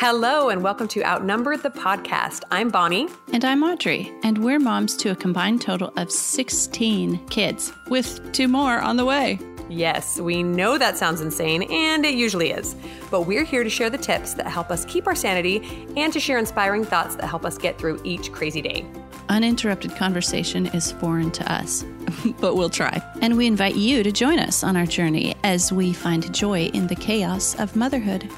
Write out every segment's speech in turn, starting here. Hello, and welcome to Outnumbered the Podcast. I'm Bonnie. And I'm Audrey. And we're moms to a combined total of 16 kids, with 2 more on the way. Yes, we know that sounds insane, and it usually is. But we're here to share the tips that help us keep our sanity and to share inspiring thoughts that help us get through each crazy day. Uninterrupted conversation is foreign to us, but we'll try. And we invite you to join us on our journey as we find joy in the chaos of motherhood.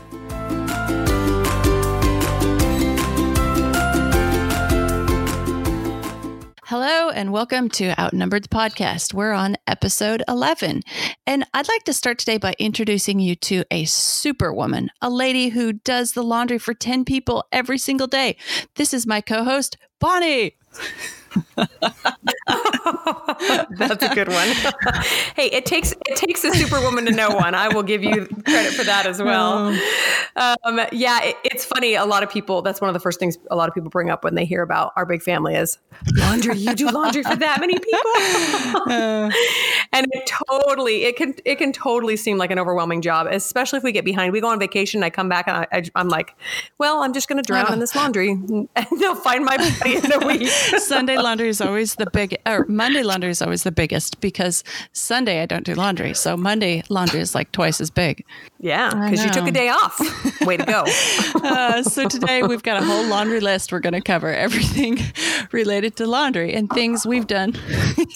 Hello and welcome to Outnumbered the Podcast. We're on episode 11. And I'd like to start today by introducing you to a superwoman, a lady who does the laundry for 10 people every single day. This is my co-host, Bonnie. That's a good one. Hey, it takes a superwoman to know one. I will give you credit for that as well. It's funny. A lot of people, that's one of the first things a lot of people bring up when they hear about our big family is laundry. You do laundry for that many people. And it can totally seem like an overwhelming job, especially if we get behind. We go on vacation and I come back and I'm like, well, I'm just going to drown in this laundry and they'll find my body in a week. Monday laundry is always the biggest because Sunday I don't do laundry. So Monday laundry is like twice as big. Yeah, because you took a day off. Way to go. So today we've got a whole laundry list. We're going to cover everything related to laundry and things we've done.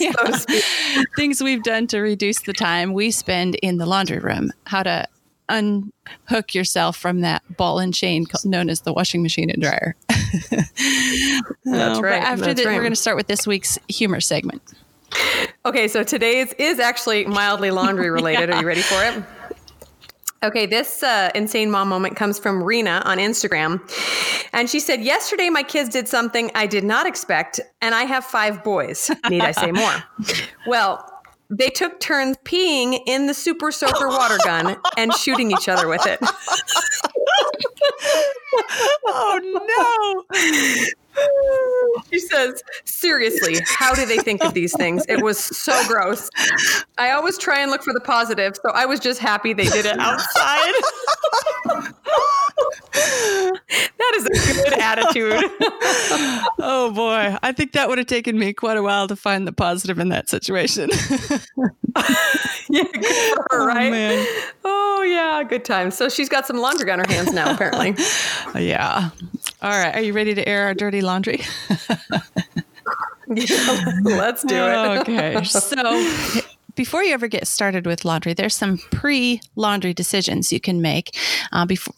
Yeah. Things we've done to reduce the time we spend in the laundry room. How to unhook yourself from that ball and chain known as the washing machine and dryer. That's right. We're going to start with this week's humor segment. Okay, so today's is actually mildly laundry related. Yeah. Are you ready for it? Okay, this insane mom moment comes from Rena on Instagram. And she said, yesterday my kids did something I did not expect, and I have 5 boys. Need I say more? Well, they took turns peeing in the super soaker water gun and shooting each other with it. Oh, no. She says, seriously, how do they think of these things? It was so gross. I always try and look for the positive, so I was just happy they did it outside. That is a good attitude. Oh, boy. I think that would have taken me quite a while to find the positive in that situation. Yeah, good for her, right? Man. Oh, yeah, good time. So she's got some laundry on her hands now, apparently. Yeah. All right. Are you ready to air our dirty laundry? Yeah, let's do it. Okay. So before you ever get started with laundry, there's some pre-laundry decisions you can make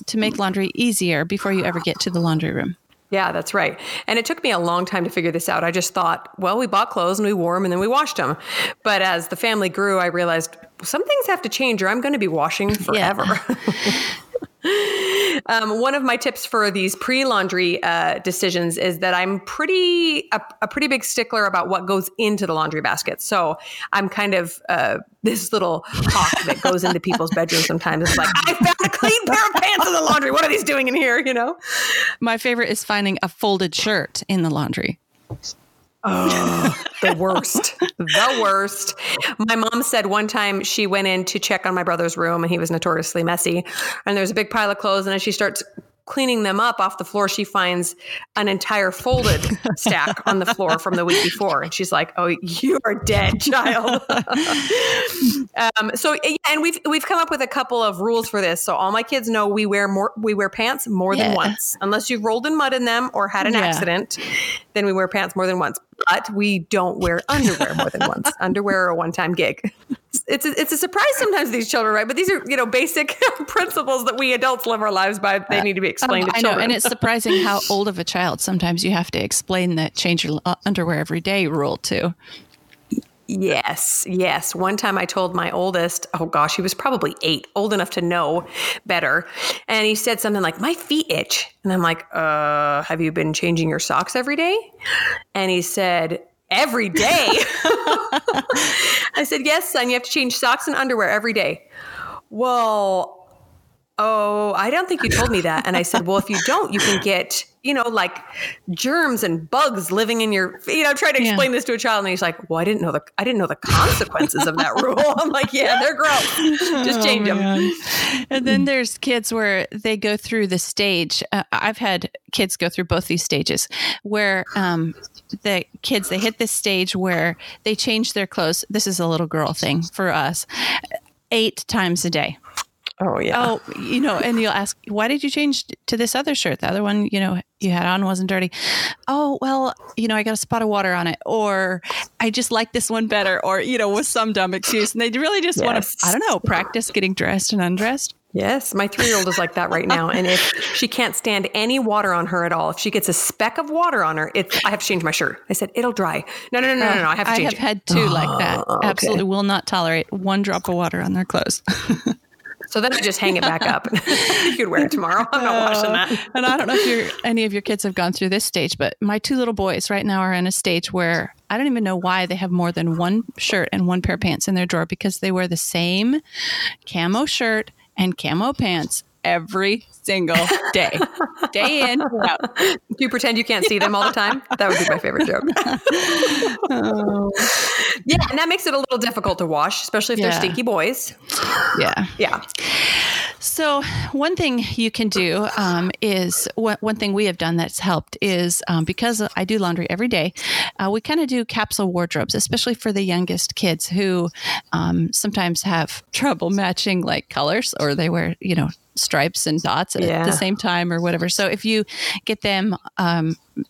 to make laundry easier before you ever get to the laundry room. Yeah, that's right. And it took me a long time to figure this out. I just thought, well, we bought clothes and we wore them and then we washed them. But as the family grew, I realized some things have to change or I'm going to be washing forever. Yeah. One of my tips for these pre-laundry decisions is that I'm a pretty big stickler about what goes into the laundry basket. So I'm kind of this little hawk that goes into people's bedrooms sometimes. It's like, I found a clean pair of pants in the laundry. What are these doing in here? You know, my favorite is finding a folded shirt in the laundry. Oh, the worst. My mom said one time she went in to check on my brother's room and he was notoriously messy and there's a big pile of clothes. And as she starts cleaning them up off the floor, she finds an entire folded stack on the floor from the week before. And she's like, oh, you are dead, child. And we've come up with a couple of rules for this. So all my kids know we wear pants more than once, unless you've rolled in mud in them or had an accident, then we wear pants more than once. But we don't wear underwear more than once. Underwear are a one-time gig. It's a surprise sometimes to these children, right? But these are, basic principles that we adults live our lives by. They need to be explained to children. I know, and it's surprising how old of a child sometimes you have to explain that change your underwear every day rule to. Yes. One time I told my oldest, oh gosh, he was probably 8, old enough to know better. And he said something like, my feet itch. And I'm like, have you been changing your socks every day? And he said, every day. I said, yes, son, you have to change socks and underwear every day. Well, I don't think you told me that. And I said, well, if you don't, you can get you know, like germs and bugs living in your, you know, trying to explain this to a child. And he's like, well, I didn't know the consequences of that rule. I'm like, yeah, they're gross. Just change them. And then there's kids where they go through the stage. I've had kids go through both these stages where the kids, they hit this stage where they change their clothes. This is a little girl thing for us 8 times a day. Oh, yeah. Oh, you know, and you'll ask, why did you change to this other shirt? The other one, you know, you had on wasn't dirty. Oh, well, you know, I got a spot of water on it, or I just like this one better, or, you know, with some dumb excuse. And they really just want to, I don't know, practice getting dressed and undressed. Yes. My 3-year-old is like that right now. And if she can't stand any water on her at all, if she gets a speck of water on her, I have to change my shirt. I said, it'll dry. No. I have to change it. I have had 2 like that. Okay. Absolutely will not tolerate one drop of water on their clothes. So then I just hang it back up. You could wear it tomorrow. I'm not washing that. And I don't know if any of your kids have gone through this stage, but my 2 little boys right now are in a stage where I don't even know why they have more than one shirt and one pair of pants in their drawer, because they wear the same camo shirt and camo pants every single day, day in, day out. Do you pretend you can't see them all the time? That would be my favorite joke. Yeah, and that makes it a little difficult to wash, especially if they're stinky boys. Yeah. So one thing you can do is one thing we have done that's helped is because I do laundry every day, we kind of do capsule wardrobes, especially for the youngest kids who sometimes have trouble matching like colors, or they wear, you know, stripes and dots at the same time or whatever. So if you get them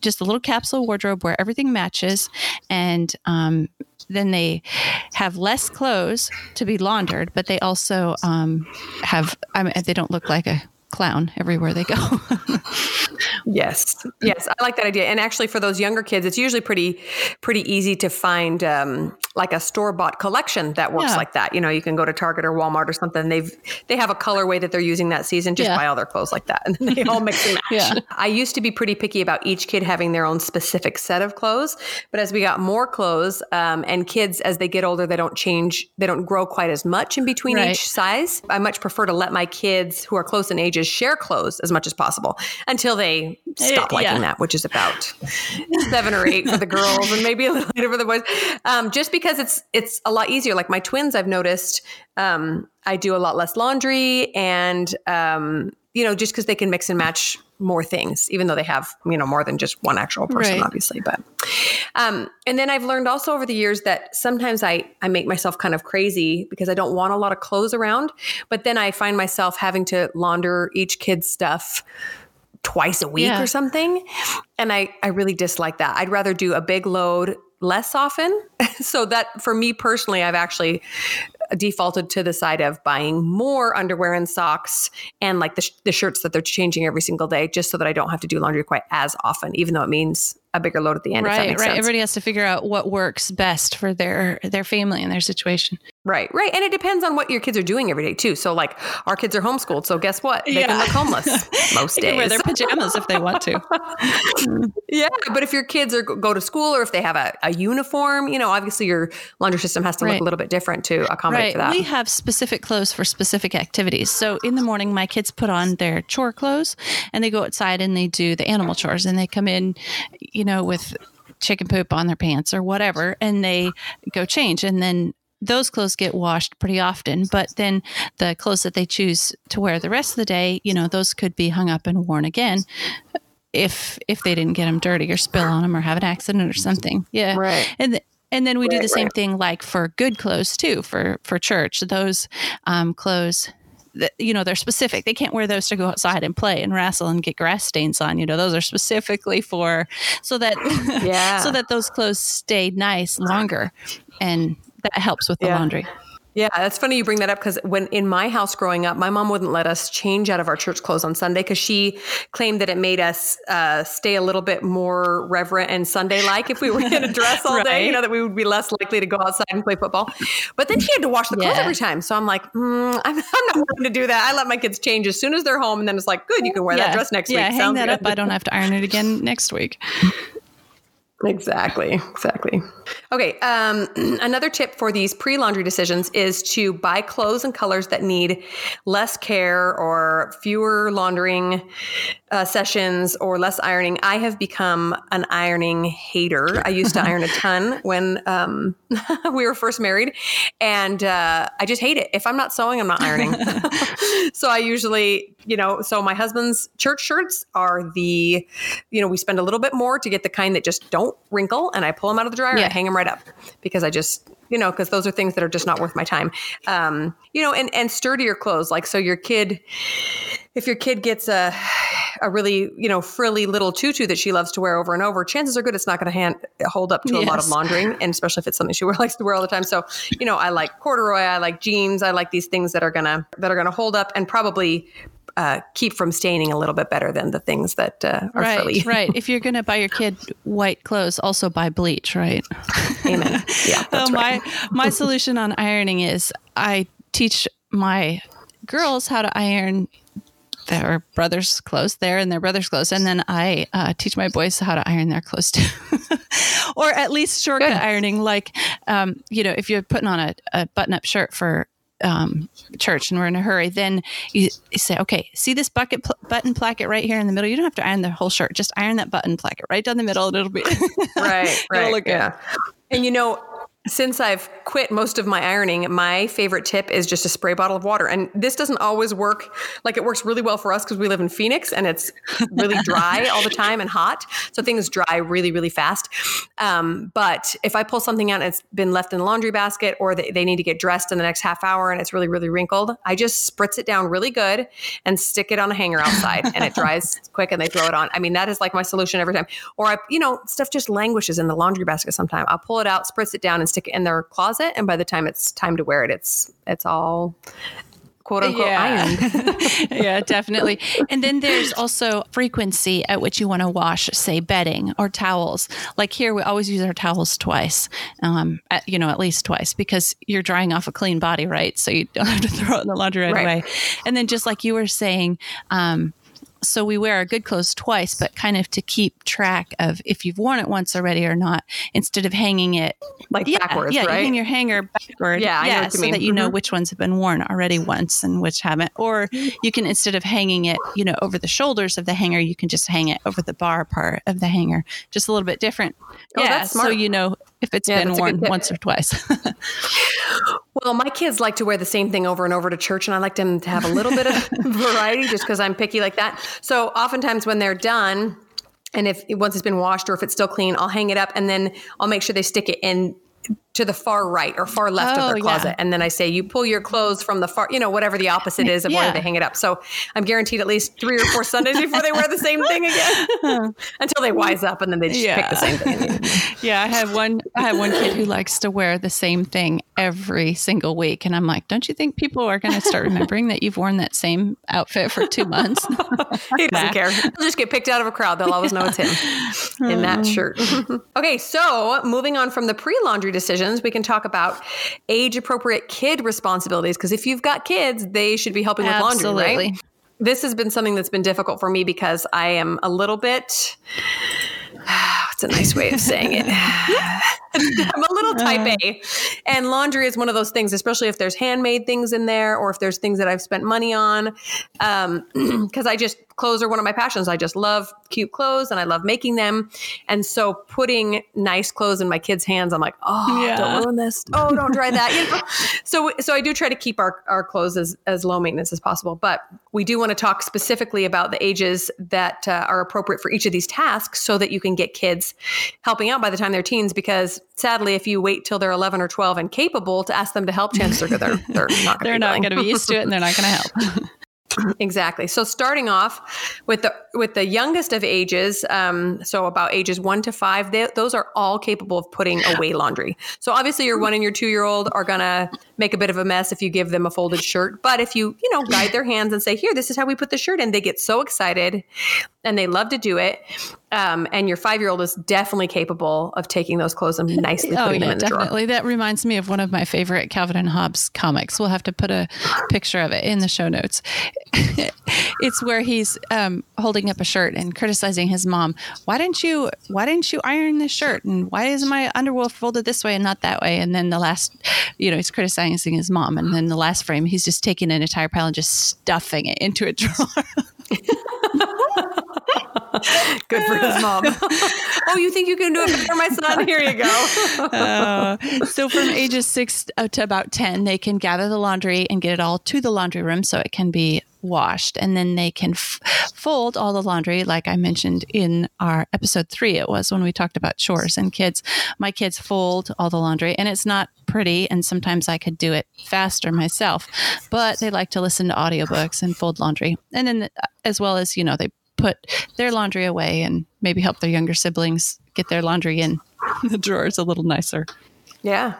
just a little capsule wardrobe where everything matches, and then they have less clothes to be laundered, but they also they don't look like a clown everywhere they go. Yes. I like that idea. And actually for those younger kids, it's usually pretty easy to find like a store-bought collection that works like that. You know, you can go to Target or Walmart or something. They have a colorway that they're using that season. Just buy all their clothes like that. And they all mix and match. I used to be pretty picky about each kid having their own specific set of clothes. But as we got more clothes and kids, as they get older, they don't change. They don't grow quite as much in between each size. I much prefer to let my kids who are close in ages share clothes as much as possible until they stop liking that, which is about 7 or 8 for the girls and maybe a little later for the boys. Just because it's a lot easier. Like my twins, I've noticed I do a lot less laundry, and you know, just because they can mix and match more things, even though they have, you know, more than just one actual person, obviously. But and then I've learned also over the years that sometimes I make myself kind of crazy because I don't want a lot of clothes around, but then I find myself having to launder each kid's stuff twice a week or something. And I really dislike that. I'd rather do a big load less often. So that for me personally, I've actually defaulted to the side of buying more underwear and socks and like the shirts that they're changing every single day, just so that I don't have to do laundry quite as often, even though it means a bigger load at the end. Right. Everybody has to figure out what works best for their family and their situation. Right. And it depends on what your kids are doing every day too. So like our kids are homeschooled. So guess what? They can look homeless most days. They can wear their pajamas if they want to. But if your kids go to school, or if they have a uniform, you know, obviously your laundry system has to look a little bit different to accommodate for that. We have specific clothes for specific activities. So in the morning, my kids put on their chore clothes and they go outside and they do the animal chores, and they come in, you know, with chicken poop on their pants or whatever, and they go change. And then those clothes get washed pretty often, but then the clothes that they choose to wear the rest of the day, you know, those could be hung up and worn again if they didn't get them dirty or spill on them or have an accident or something. Yeah. Right. And then we do the same thing, like for good clothes too, for church. Those clothes that, you know, they're specific. They can't wear those to go outside and play and wrestle and get grass stains on. You know, those are specifically so that those clothes stay nice longer, and that helps with the laundry. Yeah, that's funny you bring that up, because when in my house growing up, my mom wouldn't let us change out of our church clothes on Sunday because she claimed that it made us stay a little bit more reverent and Sunday-like if we were in a dress all day, you know, that we would be less likely to go outside and play football. But then she had to wash the clothes every time. So I'm like, I'm not willing to do that. I let my kids change as soon as they're home, and then it's like, good, you can wear that dress next week. Yeah, hang that up. I don't have to iron it again next week. Exactly. Okay. Another tip for these pre-laundry decisions is to buy clothes and colors that need less care or fewer laundering, sessions or less ironing, I have become an ironing hater. I used to iron a ton when we were first married, and I just hate it. If I'm not sewing, I'm not ironing. So I usually, so my husband's church shirts are the, we spend a little bit more to get the kind that just don't wrinkle, and I pull them out of the dryer and hang them right up because I just, because those are things that are just not worth my time. And sturdier clothes, like, so your kid, if your kid gets a really, frilly little tutu that she loves to wear over and over, chances are good it's not going to hold up to a lot of laundering, and especially if it's something she likes to wear all the time. So, I like corduroy, I like jeans, I like these things that are gonna hold up and probably keep from staining a little bit better than the things that are frilly. Right. If you're gonna buy your kid white clothes, also buy bleach, right? Amen. Yeah. That's right. My solution on ironing is I teach my girls how to iron their brother's clothes, and then I teach my boys how to iron their clothes too, or at least shortcut ironing. Like, if you're putting on a button-up shirt for church and we're in a hurry, then you say, okay, see this button placket right here in the middle? You don't have to iron the whole shirt; just iron that button placket right down the middle, and it'll be right. It'll look good. And since I've quit most of my ironing, my favorite tip is just a spray bottle of water. And this doesn't always work. Like, it works really well for us because we live in Phoenix and it's really dry all the time and hot. So things dry really, really fast. But if I pull something out and it's been left in the laundry basket, or they need to get dressed in the next half hour and it's really, really wrinkled, I just spritz it down really good and stick it on a hanger outside, and it dries quick and they throw it on. I mean, that is like my solution every time. Or, stuff just languishes in the laundry basket sometime. I'll pull it out, spritz it down, and stick it in their closet, and by the time it's time to wear it, it's all quote unquote ironed. Yeah, definitely. And then there's also frequency at which you want to wash, say, bedding or towels. Like here, we always use our towels twice, at least twice, because you're drying off a clean body, right? So you don't have to throw it in the laundry right away. And then, just like you were saying, so we wear our good clothes twice, but kind of to keep track of if you've worn it once already or not, instead of hanging it backwards, right? Yeah, hang your hanger backward. Yeah, I know what you mean. That you know which ones have been worn already once and which haven't. Or you can, instead of hanging it, over the shoulders of the hanger, you can just hang it over the bar part of the hanger. Just a little bit different. Oh, yeah, that's smart. So if it's been worn once or twice. Well, my kids like to wear the same thing over and over to church, and I like them to have a little bit of variety just because I'm picky like that. So oftentimes when they're done, and once it's been washed or if it's still clean, I'll hang it up and then I'll make sure they stick it in to the far right or far left of their closet. Yeah. And then I say, you pull your clothes from the far, whatever the opposite is of where they hang it up. So I'm guaranteed at least 3 or 4 Sundays before they wear the same thing again until they wise up and then they just pick the same thing. Yeah. I have one kid who likes to wear the same thing every single week. And I'm like, don't you think people are going to start remembering that you've worn that same outfit for 2 months? He doesn't care. He'll just get picked out of a crowd. They'll always know it's him in that shirt. Okay. So moving on from the pre-laundry decision, we can talk about age-appropriate kid responsibilities, because if you've got kids, they should be helping with laundry, right? This has been something that's been difficult for me because I am a little bit... It's a nice way of saying it. I'm a little type A, and laundry is one of those things, especially if there's handmade things in there or if there's things that I've spent money on. Cause clothes are one of my passions. I just love cute clothes and I love making them. And so putting nice clothes in my kids' hands, I'm like, don't ruin this. Oh, don't try that. So I do try to keep our clothes as low maintenance as possible, but we do want to talk specifically about the ages that are appropriate for each of these tasks so that you can get kids helping out by the time they're teens, because sadly, if you wait till they're 11 or 12 and capable to ask them to help, chances are they're not going to be used to it and they're not going to help. Exactly. So starting off with the youngest of ages, so about ages 1 to 5, those are all capable of putting away laundry. So obviously your 1 and your 2-year-old are going to make a bit of a mess if you give them a folded shirt. But if you, guide their hands and say, here, this is how we put the shirt in, they get so excited and they love to do it. And your 5-year-old is definitely capable of taking those clothes and nicely putting them in the drawer. Definitely. That reminds me of one of my favorite Calvin and Hobbes comics. We'll have to put a picture of it in the show notes. It's where he's holding up a shirt and criticizing his mom. Why didn't you iron this shirt? And why is my underwear folded this way and not that way? And then the last, he's criticizing his mom. And then the last frame, he's just taking an entire pile and just stuffing it into a drawer. Good for his mom. Oh, you think you can do it for my son? Here you go. So from ages 6 to about 10, they can gather the laundry and get it all to the laundry room so it can be washed. And then they can fold all the laundry, like I mentioned in our episode 3, it was when we talked about chores and kids. My kids fold all the laundry and it's not pretty. And sometimes I could do it faster myself, but they like to listen to audiobooks and fold laundry. And then as well as, you know, they put their laundry away and maybe help their younger siblings get their laundry in the drawers a little nicer. Yeah.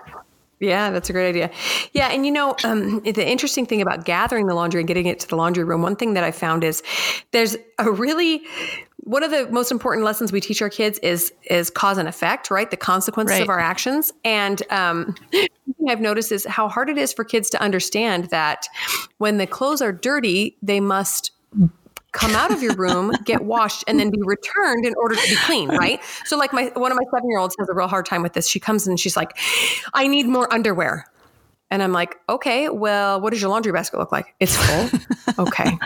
Yeah, that's a great idea. Yeah. And you know, the interesting thing about gathering the laundry and getting it to the laundry room, one thing that I found is there's a really, one of the most important lessons we teach our kids is cause and effect, right? The consequences of our actions. And thing I've noticed is how hard it is for kids to understand that when the clothes are dirty, they must come out of your room, get washed, and then be returned in order to be clean, right? So like one of my 7-year-olds has a real hard time with this. She comes in and she's like, I need more underwear. And I'm like, okay, well, what does your laundry basket look like? It's full. Okay.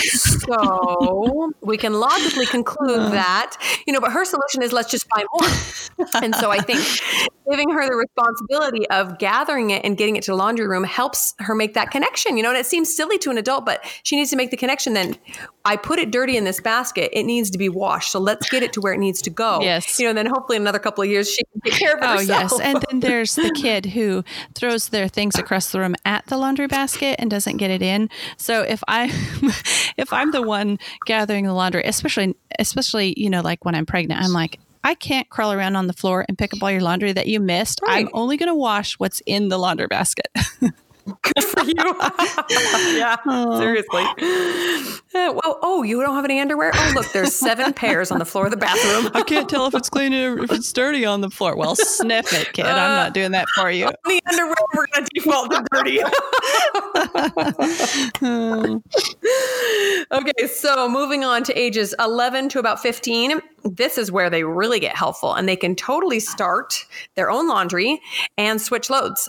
So we can logically conclude that, you know, but her solution is let's just buy more. And so I think giving her the responsibility of gathering it and getting it to the laundry room helps her make that connection, you know, and it seems silly to an adult, but she needs to make the connection. Then I put it dirty in this basket. It needs to be washed. So let's get it to where it needs to go. Yes. You know, and then hopefully in another couple of years, she can take care of herself. Oh, yes. And then there's the kid who throws their things across the room at the laundry basket and doesn't get it in. So if I'm the one gathering the laundry, especially, you know, like when I'm pregnant, I'm like, I can't crawl around on the floor and pick up all your laundry that you missed. Right. I'm only going to wash what's in the laundry basket. Good for you. Yeah, seriously. Well, you don't have any underwear? Oh, look, there's 7 pairs on the floor of the bathroom. I can't tell if it's clean or if it's dirty on the floor. Well, sniff it, kid. I'm not doing that for you. The underwear, we're going to default to dirty. Okay, so moving on to ages 11 to about 15. This is where they really get helpful and they can totally start their own laundry and switch loads.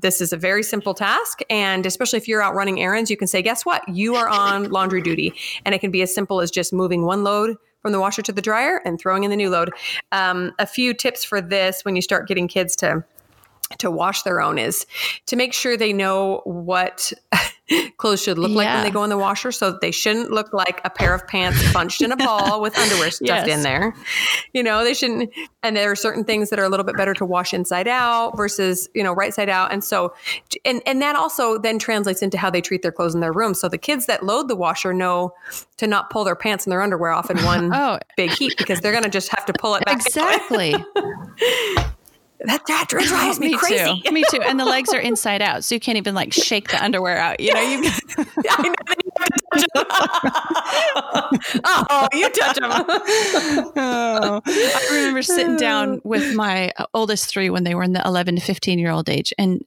This is a very simple task. And especially if you're out running errands, you can say, guess what? You are on laundry duty. And it can be as simple as just moving one load from the washer to the dryer and throwing in the new load. A few tips for this when you start getting kids to wash their own is to make sure they know what clothes should look like when they go in the washer. So that they shouldn't look like a pair of pants bunched in a ball with underwear stuffed in there. You know, they shouldn't. And there are certain things that are a little bit better to wash inside out versus, you know, right side out. And so, and that also then translates into how they treat their clothes in their room. So the kids that load the washer know to not pull their pants and their underwear off in one big heap because they're going to just have to pull it back. Exactly. That drives me crazy. Too. Me too. And the legs are inside out. So you can't even like shake the underwear out. You know, I know that you have to touch them. Oh, you touch them. Oh. I remember sitting down with my oldest 3 when they were in the 11 to 15-year-old age. And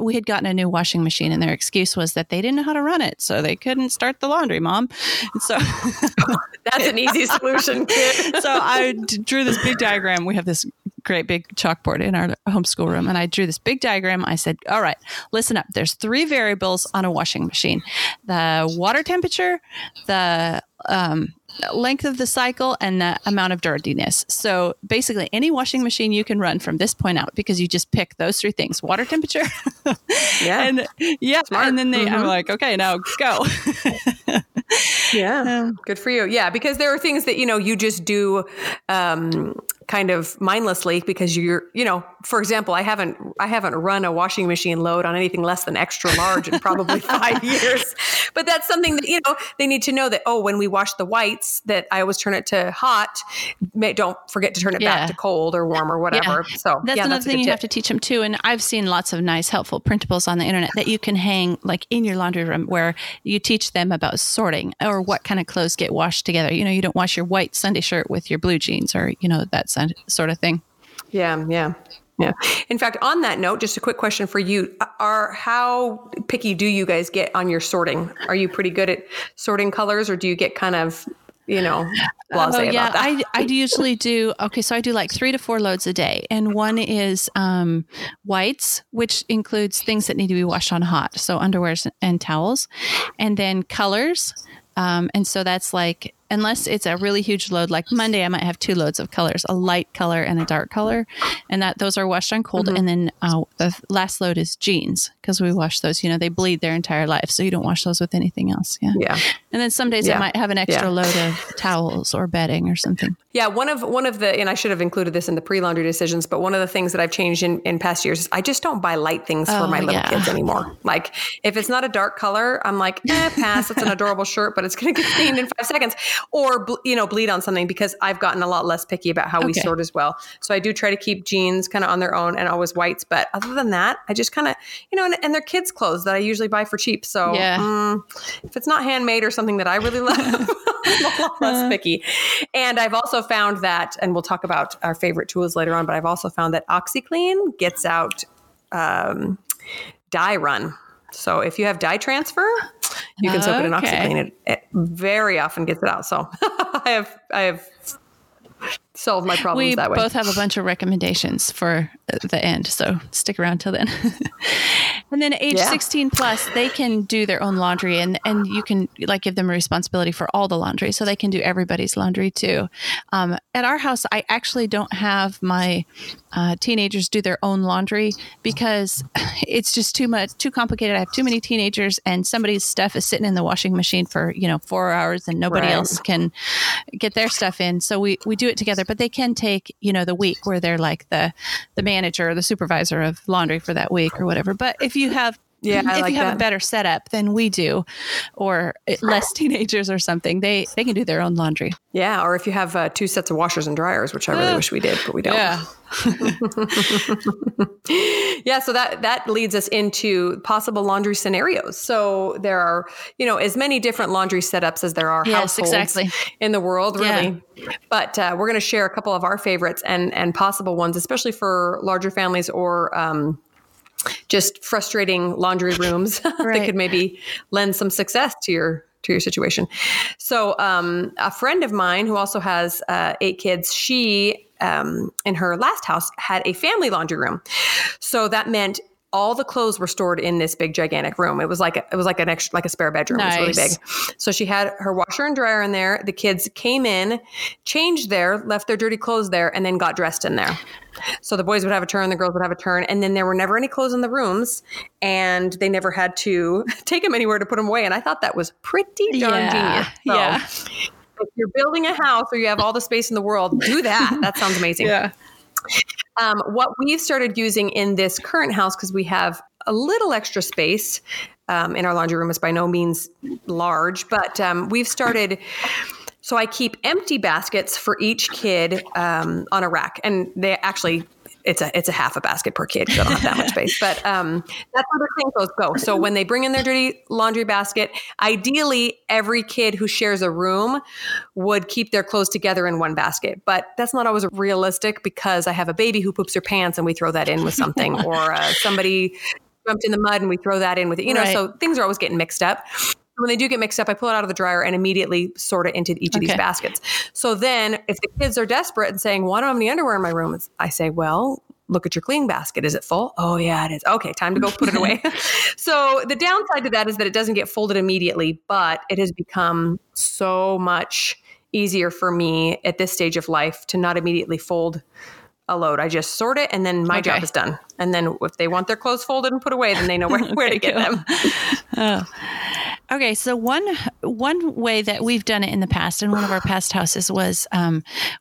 we had gotten a new washing machine and their excuse was that they didn't know how to run it. So they couldn't start the laundry, Mom. And so that's an easy solution, kid. So I drew this big diagram. We have this great big chalkboard in our homeschool room. And I drew this big diagram. I said, all right, listen up. There's 3 variables on a washing machine. The water temperature, the length of the cycle, and the amount of dirtiness. So basically any washing machine you can run from this point out because you just pick those 3 things, water temperature. Smart. And then I'm like, okay, now go. Yeah. Good for you. Yeah. Because there are things that, you know, you just do, kind of mindlessly because you're, you know, for example, I haven't run a washing machine load on anything less than extra large in probably 5 years, but that's something that, you know, they need to know that, when we wash the whites that I always turn it to hot, don't forget to turn it back to cold or warm or whatever. Yeah. So that's another thing you have to teach them too. And I've seen lots of nice, helpful printables on the internet that you can hang like in your laundry room where you teach them about sorting or what kind of clothes get washed together. You know, you don't wash your white Sunday shirt with your blue jeans or, you know, that's sort of thing. Yeah. In fact, on that note, just a quick question for you. How picky do you guys get on your sorting? Are you pretty good at sorting colors or do you get kind of, you know, blasé about that? I usually do. Okay. So I do like 3 to 4 loads a day. And one is whites, which includes things that need to be washed on hot. So underwears and towels and then colors. And so that's like unless it's a really huge load. Like Monday, I might have two loads of colors, a light color and a dark color. And that those are washed on cold. Mm-hmm. And then the last load is jeans, because we wash those, you know, they bleed their entire life. So you don't wash those with anything else. Yeah. Yeah. And then some days I might have an extra load of towels or bedding or something. Yeah. One of the, and I should have included this in the pre-laundry decisions, but one of the things that I've changed in past years is I just don't buy light things for my little kids anymore. Like if it's not a dark color, I'm like, pass, it's an adorable shirt, but it's going to get cleaned in 5 seconds or, bleed on something, because I've gotten a lot less picky about how we sort as well. So I do try to keep jeans kind of on their own and always whites. But other than that, I just kind of, and they're kids' clothes that I usually buy for cheap. So if it's not handmade or something that I really love, I'm a lot less picky. And I've also found that, and we'll talk about our favorite tools later on, but I've also found that OxyClean gets out dye run. So if you have dye transfer, you can soak it in OxyClean. It very often gets it out. So I have solved my problems that way. We both have a bunch of recommendations for the end. So stick around till then. And then age 16 plus, they can do their own laundry, and you can like give them a responsibility for all the laundry. So they can do everybody's laundry too. At our house, I actually don't have my teenagers do their own laundry because it's just too complicated. I have too many teenagers, and somebody's stuff is sitting in the washing machine for, 4 hours, and nobody else can get their stuff in. So we do it together, but they can take, the week where they're like the manager or the supervisor of laundry for that week or whatever. But if you have a better setup than we do, or less teenagers or something, they can do their own laundry. Yeah, or if you have two sets of washers and dryers, which I really wish we did, but we don't. Yeah. Yeah, so that leads us into possible laundry scenarios. So there are, as many different laundry setups as there are households in the world, really. Yeah. But we're going to share a couple of our favorites and possible ones, especially for larger families or just frustrating laundry rooms that could maybe lend some success to your situation. So a friend of mine who also has 8 kids, she in her last house had a family laundry room. So that meant all the clothes were stored in this big gigantic room. It was like a spare bedroom. Nice. It was really big. So she had her washer and dryer in there. The kids came in, changed there, left their dirty clothes there, and then got dressed in there. So the boys would have a turn, the girls would have a turn, and then there were never any clothes in the rooms, and they never had to take them anywhere to put them away. And I thought that was pretty darn genius. So, if you're building a house or you have all the space in the world, do that. That sounds amazing. Yeah. What we've started using in this current house, because we have a little extra space in our laundry room, is by no means large, but we've started. So I keep empty baskets for each kid on a rack, and they actually it's a half a basket per kid because I don't have that much space. But that's where the things go. So when they bring in their dirty laundry basket, ideally every kid who shares a room would keep their clothes together in one basket. But that's not always realistic because I have a baby who poops her pants and we throw that in with something, or somebody jumped in the mud and we throw that in with it. So things are always getting mixed up. When they do get mixed up, I pull it out of the dryer and immediately sort it into each of these baskets. So then if the kids are desperate and saying, well, I don't have any underwear in my room, I say, well, look at your clean basket. Is it full? Oh, yeah, it is. Okay, time to go put it away. So the downside to that is that it doesn't get folded immediately, but it has become so much easier for me at this stage of life to not immediately fold a load. I just sort it, and then my job is done. And then if they want their clothes folded and put away, then they know where to get them. Okay. So one way that we've done it in the past, in one of our past houses, was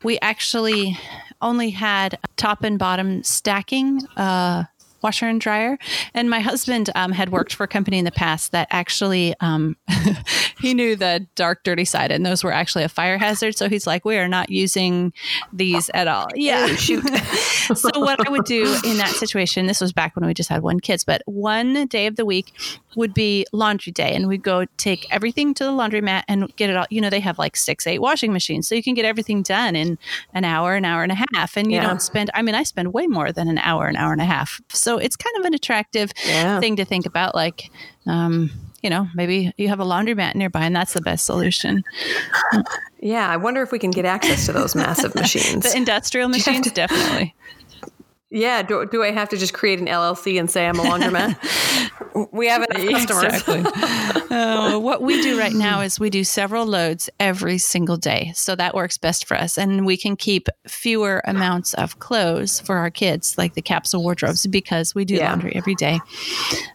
we actually only had top and bottom stacking washer and dryer. And my husband had worked for a company in the past that actually, he knew the dark, dirty side, and those were actually a fire hazard. So he's like, we are not using these at all. Yeah. Oh, shoot. So what I would do in that situation, this was back when we just had one kid, but one day of the week would be laundry day. And we'd go take everything to the laundromat and get it all. They have like 6, 8 washing machines. So you can get everything done in an hour and a half. And you don't spend, I spend way more than an hour and a half. So it's kind of an attractive thing to think about. Like, maybe you have a laundromat nearby, and that's the best solution. Yeah. I wonder if we can get access to those massive machines. The industrial machines, definitely. Yeah. Do I have to just create an LLC and say I'm a laundromat? We have enough customers. Exactly. What we do right now is we do several loads every single day. So that works best for us. And we can keep fewer amounts of clothes for our kids, like the capsule wardrobes, because we do laundry every day.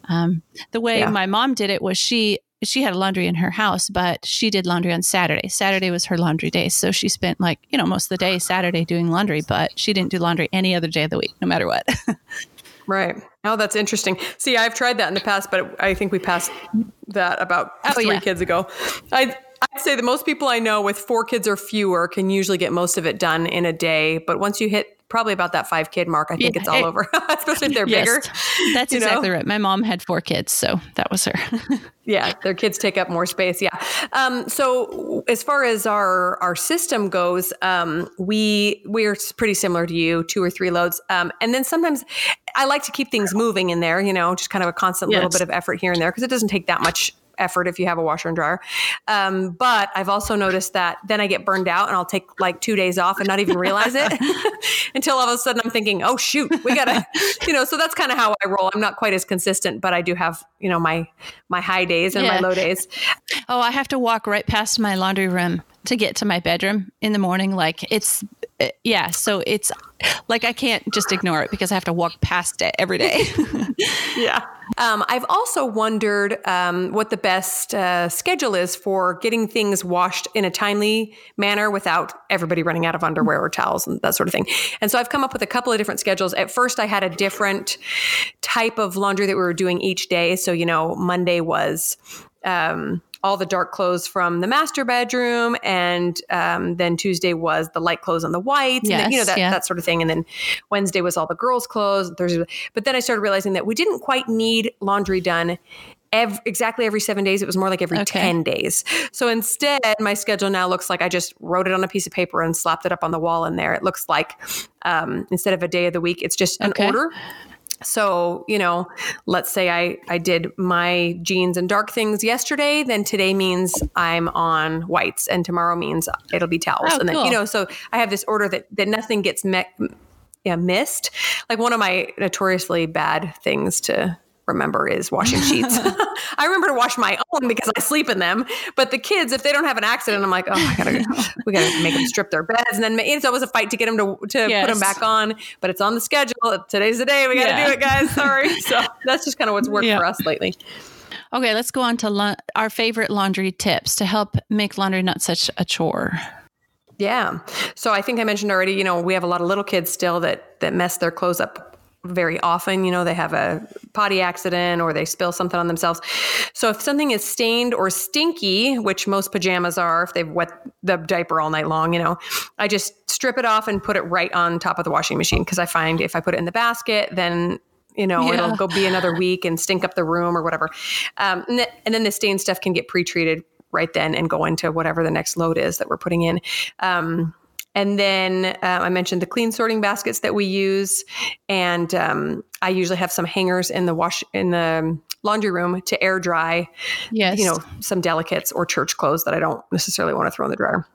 The way my mom did it was she had laundry in her house, but she did laundry on Saturday. Saturday was her laundry day. So she spent most of the day Saturday doing laundry, but she didn't do laundry any other day of the week, no matter what. Right. Oh, that's interesting. See, I've tried that in the past, but I think we passed that about three kids ago. I'd say that most people I know with 4 kids or fewer can usually get most of it done in a day. But once you hit probably about that 5 kid mark, I think it's all over, especially if they're bigger. That's exactly right. My mom had 4 kids, so that was her. Yeah, their kids take up more space. Yeah. So as far as our system goes, we're pretty similar to you, 2 or 3 loads. And then sometimes I like to keep things moving in there, just kind of a constant little bit of effort here and there, because it doesn't take that much effort if you have a washer and dryer. But I've also noticed that then I get burned out and I'll take 2 days off and not even realize it until all of a sudden I'm thinking, oh shoot, we gotta, so that's kind of how I roll. I'm not quite as consistent, but I do have, my high days and my low days. Oh, I have to walk right past my laundry room to get to my bedroom in the morning. So it's like, I can't just ignore it because I have to walk past it every day. Yeah. I've also wondered what the best schedule is for getting things washed in a timely manner without everybody running out of underwear or towels and that sort of thing. And so I've come up with a couple of different schedules. At first, I had a different type of laundry that we were doing each day. So, Monday was all the dark clothes from the master bedroom. And then Tuesday was the light clothes on the whites, and then, that sort of thing. And then Wednesday was all the girls' clothes. Thursday, but then I started realizing that we didn't quite need laundry done exactly every 7 days. It was more like every 10 days. So instead, my schedule now looks like I just wrote it on a piece of paper and slapped it up on the wall in there. It looks like instead of a day of the week, it's just an order. So, let's say I did my jeans and dark things yesterday, then today means I'm on whites and tomorrow means it'll be towels. Oh, and then, cool. So I have this order that nothing gets missed. Like one of my notoriously bad things to remember is washing sheets. I remember to wash my own because I sleep in them, but the kids, if they don't have an accident, I'm like, oh, we gotta make them strip their beds. And then it's always a fight to get them to put them back on, but it's on the schedule. Today's the day we gotta do it, guys. Sorry. So that's just kind of what's worked for us lately. Okay. Let's go on to our favorite laundry tips to help make laundry not such a chore. Yeah. So I think I mentioned already, we have a lot of little kids still that mess their clothes up very often. They have a potty accident or they spill something on themselves. So if something is stained or stinky, which most pajamas are, if they've wet the diaper all night long, I just strip it off and put it right on top of the washing machine. Cause I find if I put it in the basket, then, it'll go be another week and stink up the room or whatever. And then the stained stuff can get pre-treated right then and go into whatever the next load is that we're putting in. And then I mentioned the clean sorting baskets that we use, and I usually have some hangers in the laundry room to air dry, some delicates or church clothes that I don't necessarily want to throw in the dryer.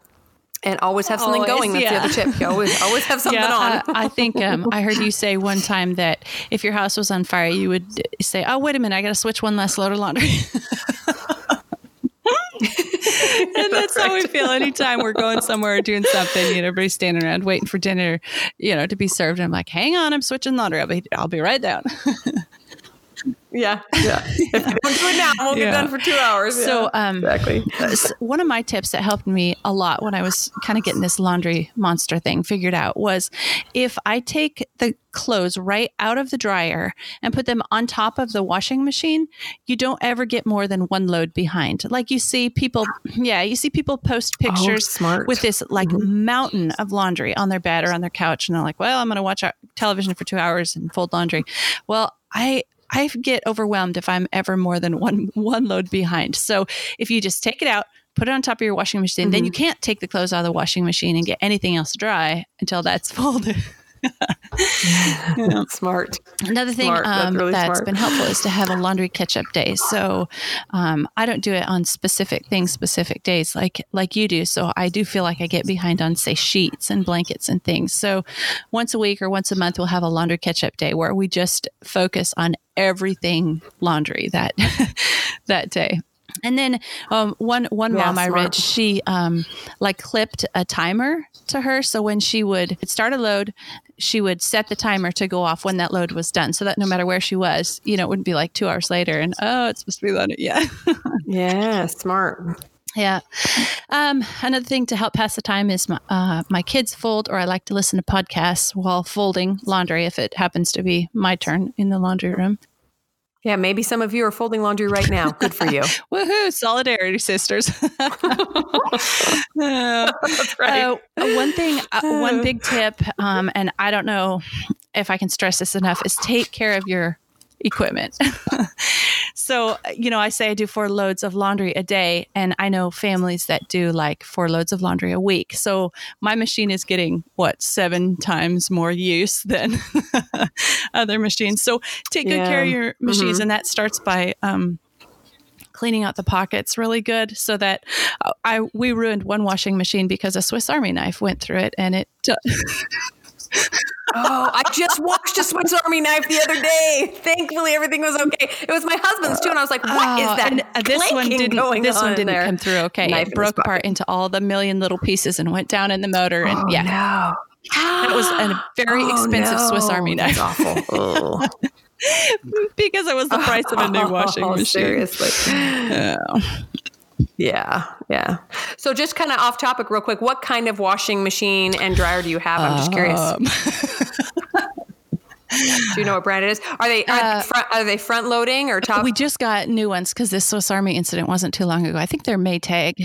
And always have something going. That's the other tip. You always have something on. I think I heard you say one time that if your house was on fire, you would say, "Oh, wait a minute, I got to switch one less load of laundry." And that's how we feel anytime we're going somewhere or doing something, everybody's standing around waiting for dinner, to be served. And I'm like, hang on, I'm switching laundry. I'll be right down. Yeah. If you don't do it now, it won't get done for 2 hours. So exactly. One of my tips that helped me a lot when I was kind of getting this laundry monster thing figured out was if I take the clothes right out of the dryer and put them on top of the washing machine, you don't ever get more than one load behind. Like you see people post pictures with this mountain of laundry on their bed or on their couch. And they're like, well, I'm going to watch television for 2 hours and fold laundry. Well, I get overwhelmed if I'm ever more than one load behind. So if you just take it out, put it on top of your washing machine, then you can't take the clothes out of the washing machine and get anything else dry until that's folded. Smart. Another thing that's been helpful is to have a laundry catch-up day. So I don't do it on specific days like you do. So I do feel like I get behind on, say, sheets and blankets and things. So once a week or once a month, we'll have a laundry catch-up day where we just focus on everything laundry that that day. And then one mom I read, she like clipped a timer to her. So when she would start a load, she would set the timer to go off when that load was done. So that no matter where she was, you know, it wouldn't be like 2 hours later and, oh, it's supposed to be loaded. Yeah. Yeah. Smart. Yeah. Another thing to help pass the time is my kids fold, or I like to listen to podcasts while folding laundry if it happens to be my turn in the laundry room. Yeah, maybe some of you are folding laundry right now. Good for you. Woohoo! Solidarity, sisters. That's right. One big tip, and I don't know if I can stress this enough, is take care of your equipment. So, you know, I say I do 4 loads of laundry a day, and I know families that do like 4 loads of laundry a week. So my machine is getting 7 times more use than other machines. So take good care of your machines. Mm-hmm. And that starts by, cleaning out the pockets really good, so that we ruined one washing machine because a Swiss Army knife went through it and it Oh, I just watched a Swiss Army knife the other day. Thankfully, everything was okay. It was my husband's too, and I was like, "What is that?" And this one didn't come through okay. It broke apart into all the million little pieces and went down in the motor. And that was a very expensive Swiss Army knife. That's awful. Because it was the price of a new washing machine. Seriously. Yeah. So just kind of off topic real quick, what kind of washing machine and dryer do you have? I'm just curious. Do you know what brand it is? Are they front loading or top? We just got new ones because this Swiss Army incident wasn't too long ago. I think they're Maytag.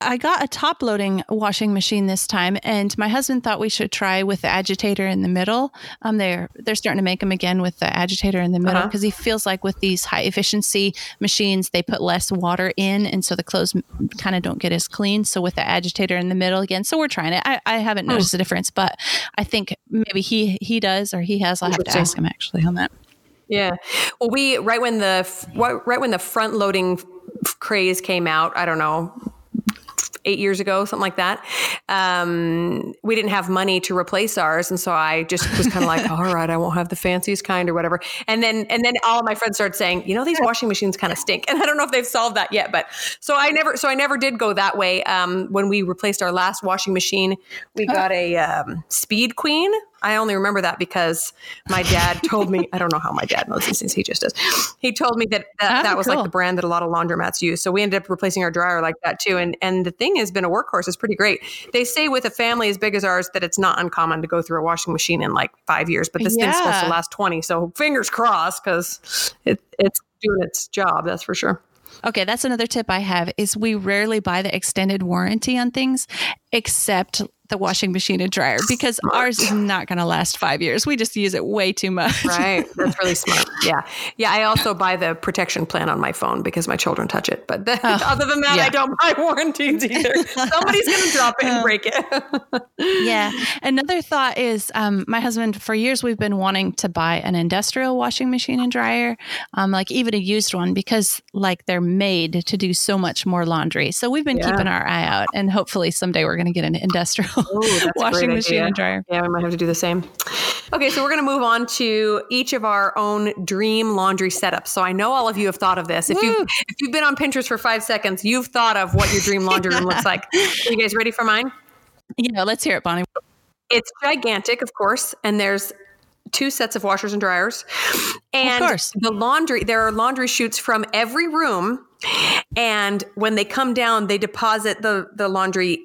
I got a top loading washing machine this time, and my husband thought we should try with the agitator in the middle. They're starting to make them again with the agitator in the middle because he feels like with these high efficiency machines, they put less water in, and so the clothes kind of don't get as clean. So with the agitator in the middle again, so we're trying it. I haven't noticed the difference, but I think maybe he does, or he has. I'll have to ask him actually on that. Yeah. Well, we right when the front loading craze came out, I don't know, 8 years ago, something like that. We didn't have money to replace ours. And so I just was kind of like, all right, I won't have the fanciest kind or whatever. And then all my friends started saying, you know, these washing machines kind of stink. And I don't know if they've solved that yet, but so I never did go that way. When we replaced our last washing machine, we got a Speed Queen. I only remember that because my dad told me, I don't know how my dad knows these things. He just does. He told me that was cool, like the brand that a lot of laundromats use. So we ended up replacing our dryer like that too. And the thing has been a workhorse. It's pretty great. They say with a family as big as ours that it's not uncommon to go through a washing machine in like 5 years, but this thing's supposed to last 20. So fingers crossed, because it's doing its job. That's for sure. Okay, that's another tip I have is we rarely buy the extended warranty on things except the washing machine and dryer, because ours is not going to last 5 years. We just use it way too much. Right. That's really smart. Yeah. Yeah. I also buy the protection plan on my phone because my children touch it. But other than that, I don't buy warranties either. Somebody's going to drop it and break it. Yeah. Another thought is my husband, for years, we've been wanting to buy an industrial washing machine and dryer, like even a used one, because like they're made to do so much more laundry. So we've been keeping our eye out, and hopefully someday we're going to get an industrial washing machine and dryer. Yeah, we might have to do the same. Okay, so we're going to move on to each of our own dream laundry setups. So I know all of you have thought of this. If you've been on Pinterest for 5 seconds, you've thought of what your dream laundry room looks like. Are you guys ready for mine? Yeah, let's hear it, Bonnie. It's gigantic, of course, and there's 2 sets of washers and dryers. And there are laundry chutes from every room, and when they come down, they deposit the laundry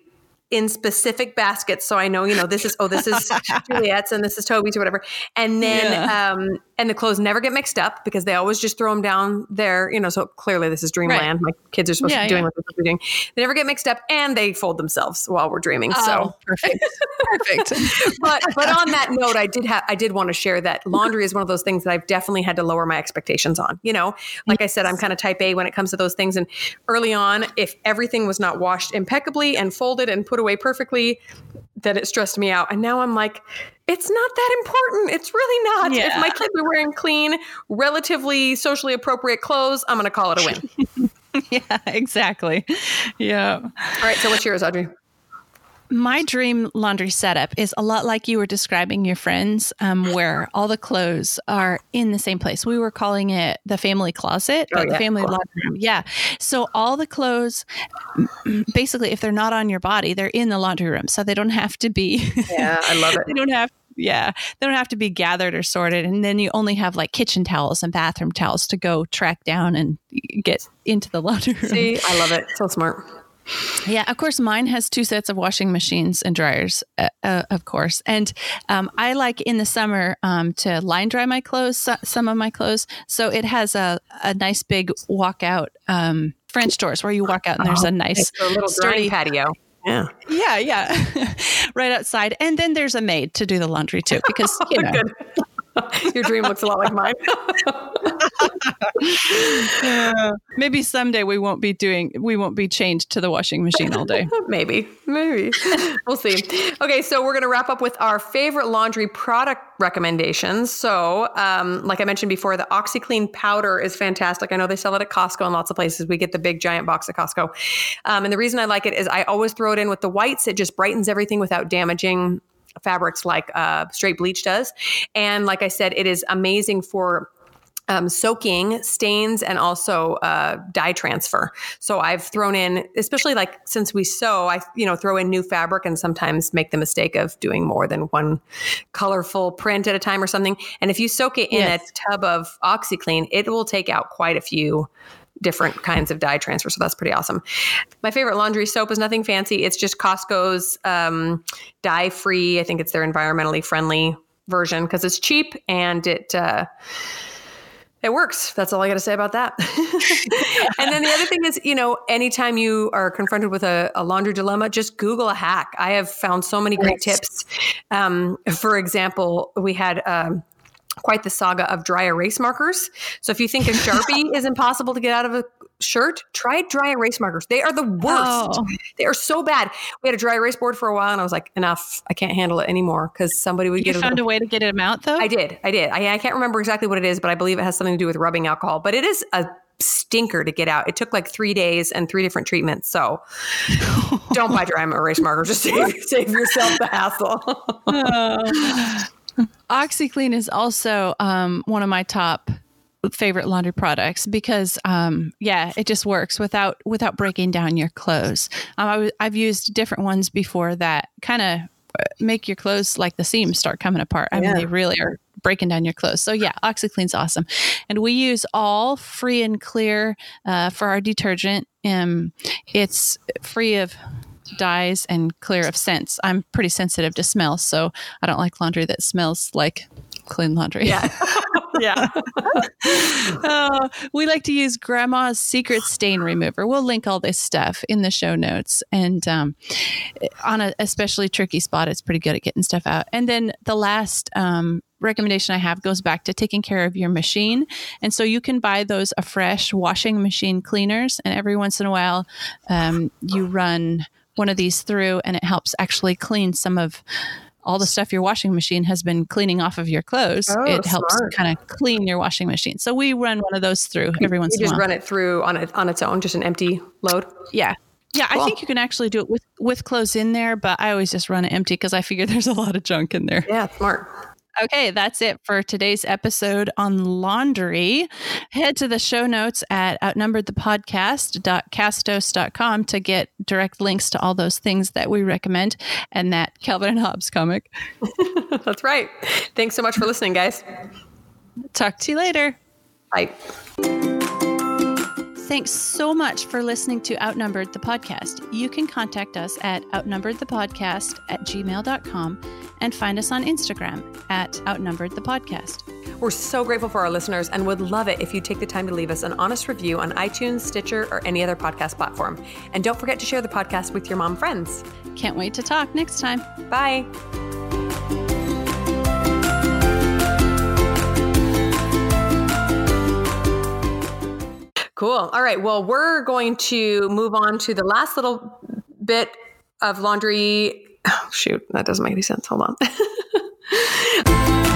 in specific baskets. So I know, you know, this is Juliet's and this is Toby's or whatever. And then, and the clothes never get mixed up because they always just throw them down there, you know, so clearly this is dreamland. Right. My kids are supposed to be doing what they're supposed to be doing. They never get mixed up and they fold themselves while we're dreaming. So perfect. But on that note, I did want to share that laundry is one of those things that I've definitely had to lower my expectations on, you know, like I said, I'm kind of type A when it comes to those things. And early on, if everything was not washed impeccably and folded and put away perfectly, that it stressed me out. And now I'm like, it's not that important. It's really not. Yeah. If my kids are wearing clean, relatively socially appropriate clothes, I'm going to call it a win. Yeah, exactly. Yeah. All right. So what's yours, Audrey? My dream laundry setup is a lot like you were describing your friends, where all the clothes are in the same place. We were calling it the family closet, but the family laundry room. Yeah. So all the clothes, basically, if they're not on your body, they're in the laundry room. So they don't have to be. Yeah, I love it. They don't have to be gathered or sorted. And then you only have like kitchen towels and bathroom towels to go track down and get into the laundry room. See, I love it. So smart. Yeah, of course, mine has two sets of washing machines and dryers, of course. And I like in the summer to line dry my clothes, some of my clothes. So it has a nice big walkout French doors where you walk out and there's a nice a little sturdy patio. Yeah. Right outside. And then there's a maid to do the laundry too, because, you know. Your dream looks a lot like mine. Maybe someday we won't be chained to the washing machine all day. Maybe. We'll see. Okay. So we're going to wrap up with our favorite laundry product recommendations. So, like I mentioned before, the OxyClean powder is fantastic. I know they sell it at Costco and lots of places. We get the big giant box at Costco. And the reason I like it is I always throw it in with the whites. It just brightens everything without damaging fabrics like straight bleach does. And like I said, it is amazing for soaking stains and also dye transfer. So I've thrown in, especially like since we sew, I throw in new fabric and sometimes make the mistake of doing more than one colorful print at a time or something. And if you soak it in a tub of OxyClean, it will take out quite a few different kinds of dye transfer. So that's pretty awesome. My favorite laundry soap is nothing fancy. It's just Costco's dye-free. I think it's their environmentally friendly version because it's cheap and it works. That's all I got to say about that. And then the other thing is, anytime you are confronted with a laundry dilemma, just Google a hack. I have found so many great tips. For example, we had quite the saga of dry erase markers. So if you think a Sharpie is impossible to get out of a shirt, try dry erase markers. They are the worst. Oh. They are so bad. We had a dry erase board for a while and I was like, enough. I can't handle it anymore because somebody would get it. You found a way to get them out though? I did. I can't remember exactly what it is, but I believe it has something to do with rubbing alcohol, but it is a stinker to get out. It took like 3 days and 3 different treatments. So don't buy dry erase markers. Just save yourself the hassle. OxyClean is also one of my top favorite laundry products because, it just works without breaking down your clothes. I've used different ones before that kind of make your clothes like the seams start coming apart. I mean, they really are breaking down your clothes. So yeah, OxyClean's awesome. And we use All Free and Clear for our detergent. It's free of dyes and clear of scents. I'm pretty sensitive to smell, so I don't like laundry that smells like clean laundry. Yeah. We like to use Grandma's Secret Stain Remover. We'll link all this stuff in the show notes. And on an especially tricky spot, it's pretty good at getting stuff out. And then the last recommendation I have goes back to taking care of your machine. And so you can buy those Afresh washing machine cleaners. And every once in a while, you run one of these through and it helps actually clean some of all the stuff your washing machine has been cleaning off of your clothes. It helps kind of clean your washing machine. So we run one of those through every once in a while. You just run it through on its own, just an empty load? Yeah. Yeah, cool. I think you can actually do it with clothes in there, but I always just run it empty because I figure there's a lot of junk in there. Yeah, smart. Okay, that's it for today's episode on laundry. Head to the show notes at outnumberedthepodcast.castos.com to get direct links to all those things that we recommend and that Calvin and Hobbes comic. That's right. Thanks so much for listening, guys. Talk to you later. Bye. Thanks so much for listening to Outnumbered the Podcast. You can contact us at outnumberedthepodcast@gmail.com and find us on Instagram at outnumberedthepodcast. We're so grateful for our listeners and would love it if you take the time to leave us an honest review on iTunes, Stitcher, or any other podcast platform. And don't forget to share the podcast with your mom friends. Can't wait to talk next time. Bye. Cool. All right. Well, we're going to move on to the last little bit of laundry. Oh, shoot. That doesn't make any sense. Hold on.